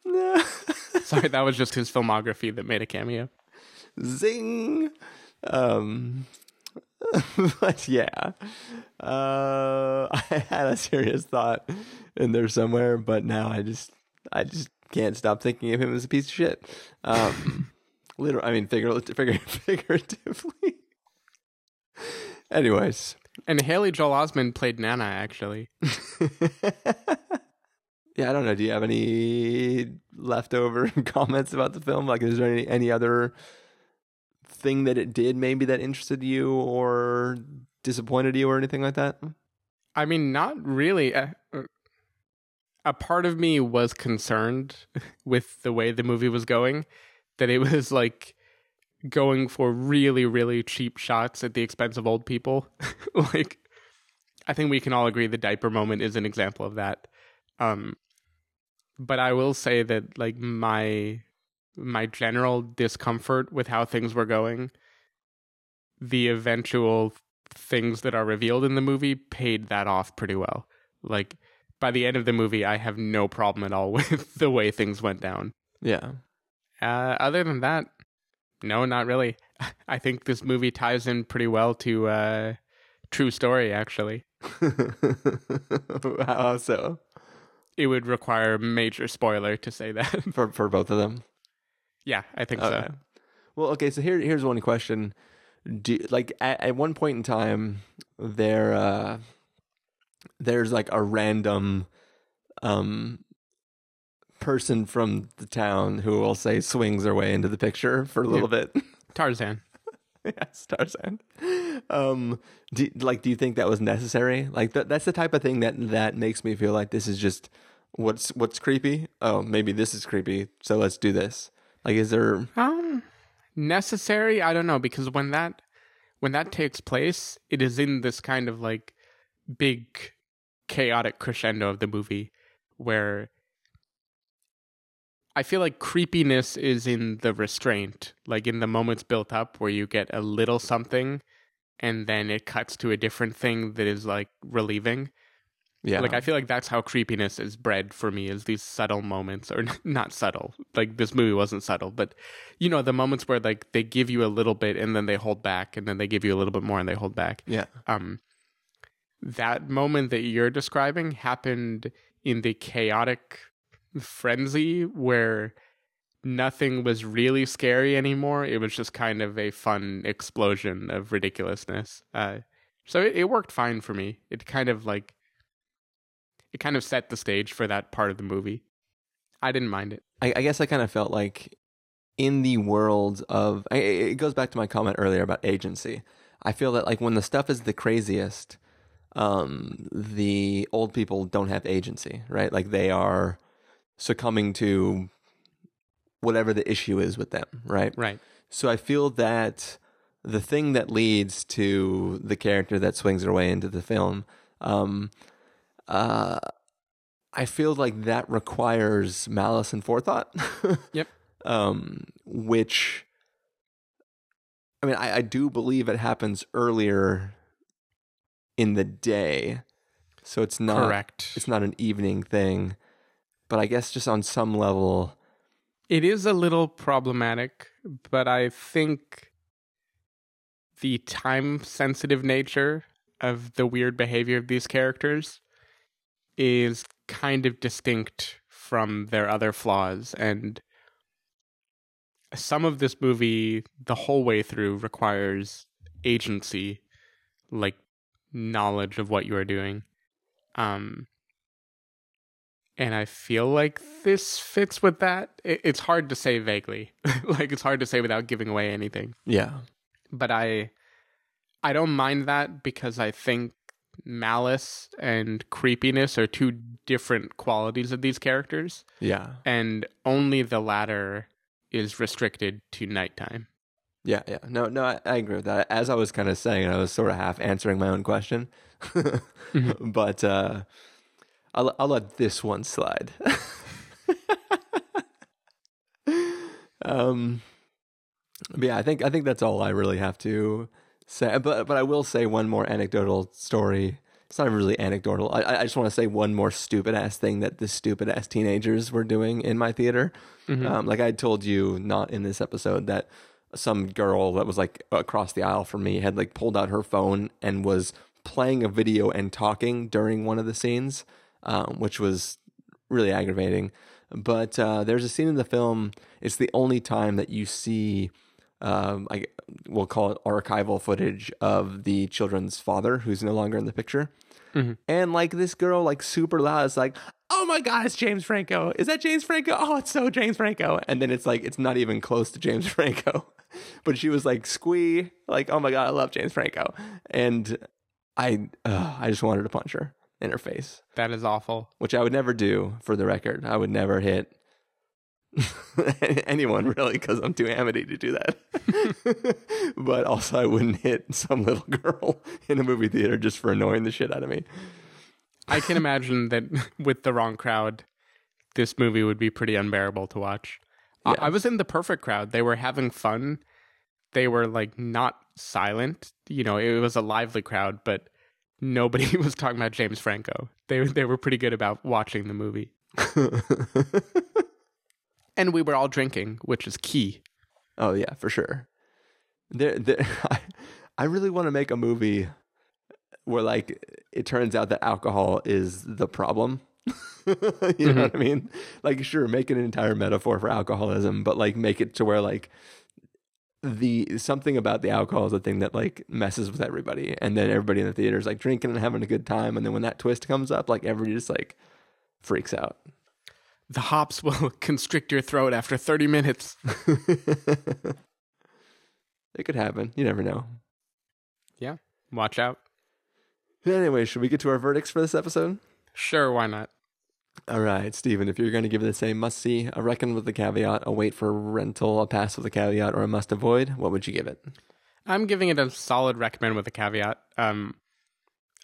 No. Sorry, that was just his filmography that made a cameo. Zing. Um, but yeah, uh, I had a serious thought in there somewhere, but now I just, I just can't stop thinking of him as a piece of shit. Um, literally, I mean, figuratively. Anyways. And Haley Joel Osment played Nana, actually. Yeah, I don't know. Do you have any leftover comments about the film? Like, is there any, any other thing that it did maybe that interested you or disappointed you or anything like that? I mean, not really. A, a part of me was concerned with the way the movie was going, that it was like going for really, really cheap shots at the expense of old people. Like, I think we can all agree the diaper moment is an example of that. Um, but I will say that, like, my my general discomfort with how things were going, the eventual things that are revealed in the movie paid that off pretty well. Like, by the end of the movie, I have no problem at all with the way things went down. Yeah. Uh, other than that, no, not really. I think this movie ties in pretty well to uh, True Story, actually. How so? It would require major spoiler to say that. For for both of them? Yeah, I think okay. so. Well, okay, so here here's one question. Do, like, at, at one point in time, there uh, there's, like, a random um, person from the town who will say swings their way into the picture for a little yeah. bit. Tarzan. Yes, Tarzan. Um, do, like, do you think that was necessary? Like, th- that's the type of thing that, that makes me feel like this is just what's what's creepy. Oh, maybe this is creepy, so let's do this. Like, is there um, necessary? I don't know, because when that when that takes place, it is in this kind of like big chaotic crescendo of the movie where I feel like creepiness is in the restraint, like in the moments built up where you get a little something and then it cuts to a different thing that is like relieving. Yeah. Like, I feel like that's how creepiness is bred for me, is these subtle moments, or not subtle. Like, this movie wasn't subtle, but you know, the moments where like they give you a little bit and then they hold back and then they give you a little bit more and they hold back. Yeah. Um, that moment that you're describing happened in the chaotic frenzy where nothing was really scary anymore. It was just kind of a fun explosion of ridiculousness. Uh, so it, it worked fine for me. It kind of like, it kind of set the stage for that part of the movie. I didn't mind it. I, I guess I kind of felt like in the world of, I, it goes back to my comment earlier about agency. I feel that like when the stuff is the craziest, um, the old people don't have agency, right? Like they are succumbing to whatever the issue is with them, right? Right. So I feel that the thing that leads to the character that swings her way into the film, um, uh, I feel like that requires malice and forethought. Yep. Um, which, I mean, I, I do believe it happens earlier in the day, so it's not correct. It's not an evening thing. But I guess just on some level, it is a little problematic, but I think the time-sensitive nature of the weird behavior of these characters is kind of distinct from their other flaws. And some of this movie, the whole way through, requires agency, like knowledge of what you are doing. Um... And I feel like this fits with that. It's hard to say vaguely. Like, it's hard to say without giving away anything. Yeah. But I I don't mind that because I think malice and creepiness are two different qualities of these characters. Yeah. And only the latter is restricted to nighttime. Yeah, yeah. No, no, I, I agree with that. As I was kind of saying, I was sort of half answering my own question. Mm-hmm. But... uh I'll, I'll let this one slide. um, but yeah, I think I think that's all I really have to say. But but I will say one more anecdotal story. It's not really anecdotal. I I just want to say one more stupid ass thing that the stupid ass teenagers were doing in my theater. Mm-hmm. Um, like I told you, not in this episode, that some girl that was like across the aisle from me had like pulled out her phone and was playing a video and talking during one of the scenes. Um, which was really aggravating. But uh, there's a scene in the film. It's the only time that you see um, I, we'll call it archival footage of the children's father, who's no longer in the picture. Mm-hmm. And like this girl, like super loud, is like, "Oh my God, it's James Franco. Is that James Franco? Oh, it's so James Franco." And then it's like, it's not even close to James Franco. But she was like, squee, like, "Oh my God, I love James Franco." And I, uh, I just wanted to punch her in her face. That is awful. Which I would never do, for the record. I would never hit anyone, really, because I'm too amity to do that. But also, I wouldn't hit some little girl in a movie theater just for annoying the shit out of me. I can imagine that with the wrong crowd, this movie would be pretty unbearable to watch. Yeah. I-, I was in the perfect crowd. They were having fun. They were like not silent. You know, it was a lively crowd, but nobody was talking about James Franco. They they were pretty good about watching the movie. And we were all drinking, which is key. Oh yeah, for sure. There, there, I, I really want to make a movie where, like, it turns out that alcohol is the problem. You mm-hmm. know what I mean? Like, sure, make an entire metaphor for alcoholism, but like, make it to where like the something about the alcohol is the thing that like messes with everybody, and then everybody in the theater is like drinking and having a good time, and then when that twist comes up, like everybody just like freaks out. The hops will constrict your throat after thirty minutes. It could happen. You never know. Yeah. Watch out. Anyway, should we get to our verdicts for this episode? Sure. Why not? All right, Stephen, if you're going to give this a must-see, a reckon with the caveat, a wait for rental, a pass with the caveat, or a must-avoid, what would you give it? I'm giving it a solid recommend with a caveat. Um,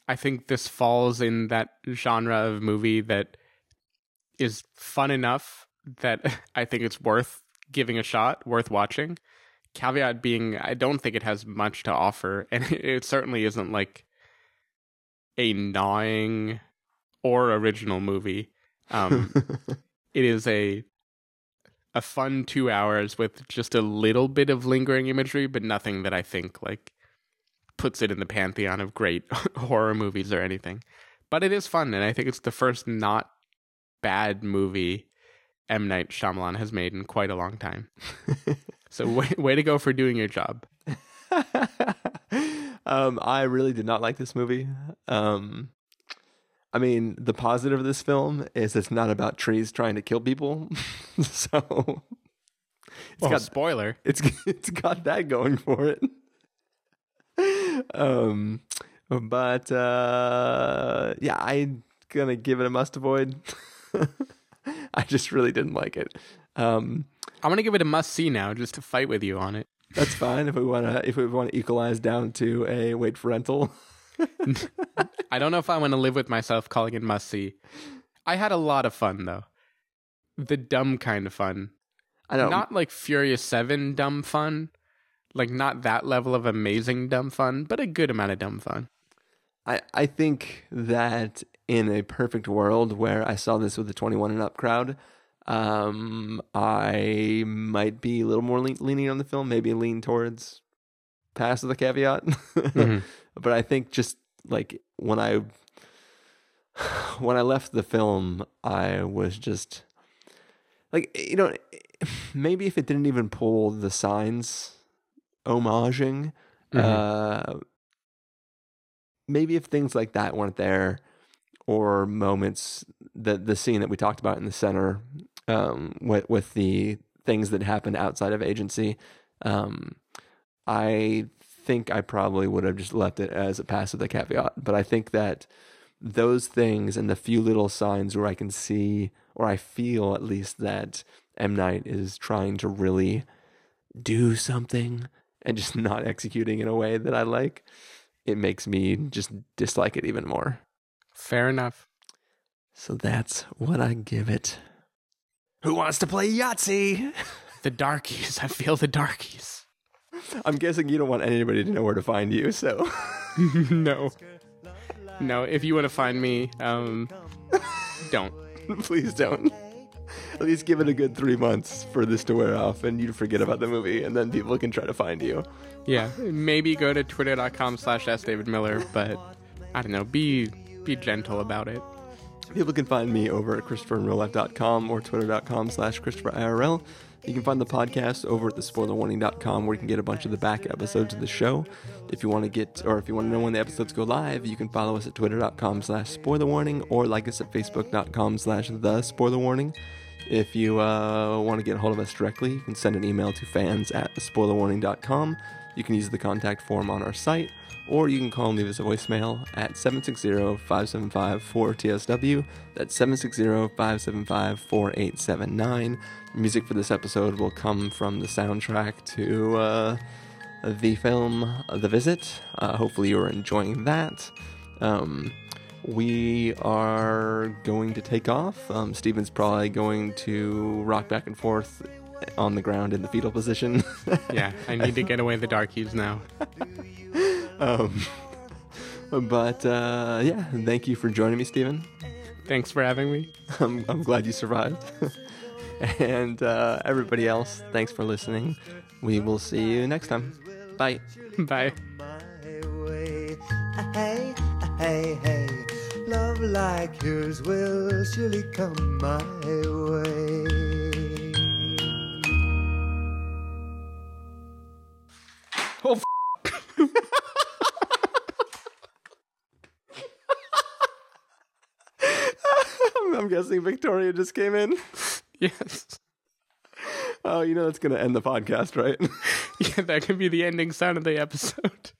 I think this falls in that genre of movie that is fun enough that I think it's worth giving a shot, worth watching. Caveat being, I don't think it has much to offer, and it certainly isn't like a gnawing or original movie. Um, it is a a fun two hours with just a little bit of lingering imagery, but nothing that I think like puts it in the pantheon of great horror movies or anything. But it is fun, and I think it's the first not bad movie M. Night Shyamalan has made in quite a long time. So way, way to go for doing your job. um, I really did not like this movie. Um, I mean, the positive of this film is it's not about trees trying to kill people. So it's well, got spoiler. It's it's got that going for it. Um, but uh, yeah, I'm gonna give it a must avoid. I just really didn't like it. Um, I'm gonna give it a must see now, just to fight with you on it. That's fine if we want to. If we want to equalize down to a wait for rental. I don't know if I want to live with myself calling it must see. I had a lot of fun though, the dumb kind of fun. I don't not like Furious Seven dumb fun, like not that level of amazing dumb fun, but a good amount of dumb fun. I I think that in a perfect world where I saw this with a twenty-one and up crowd, um, I might be a little more le- leaning on the film, maybe lean towards pass with the caveat. Mm-hmm. But I think just like when I when I left the film, I was just like, you know, maybe if it didn't even pull the signs homaging, mm-hmm. uh, maybe if things like that weren't there, or moments, the the scene that we talked about in the center, um, with with the things that happened outside of agency, um, I think I probably would have just left it as a pass with a caveat. But I think that those things and the few little signs where I can see, or I feel at least, that M. Night is trying to really do something and just not executing in a way that I like, it makes me just dislike it even more. Fair enough. So that's what I give it. Who wants to play Yahtzee? The darkies. I feel the darkies. I'm guessing you don't want anybody to know where to find you, so... No. No, if you want to find me, um, don't. Please don't. At least give it a good three months for this to wear off and you forget about the movie, and then people can try to find you. Yeah, maybe go to twitter.com slash S. David Miller, but I don't know, be... be gentle about it. People can find me over at christopher in real life dot com or twitter dot com slash christopher I R L. You can find the podcast over at the spoiler warning dot com, where you can get a bunch of the back episodes of the show. If you want to get, or if you want to know when the episodes go live, you can follow us at twitter dot com slash spoiler warning or like us at facebook dot com slash the spoiler warning. If you uh, want to get a hold of us directly, you can send an email to fans at the spoiler warning dot com. You can use the contact form on our site, or you can call and leave us a voicemail at seven six zero, five seven five, four T S W. That's seven six zero, five seven five, four eight seven nine. Music for this episode will come from the soundtrack to uh, the film The Visit. Uh, hopefully you are enjoying that. Um, we are going to take off. Um, Steven's probably going to rock back and forth on the ground in the fetal position. Yeah, I need to get away the darkies now. um, but uh, yeah, thank you for joining me, Stephen. Thanks for having me. I'm, I'm glad you survived. And uh, everybody else, thanks for listening. We will see you next time. Bye. Bye. Hey, hey, hey. Love like yours will surely come my way. Oh, f***. I'm guessing Victoria just came in. Yes. Oh, you know that's going to end the podcast, right? Yeah, that could be the ending sound of the episode.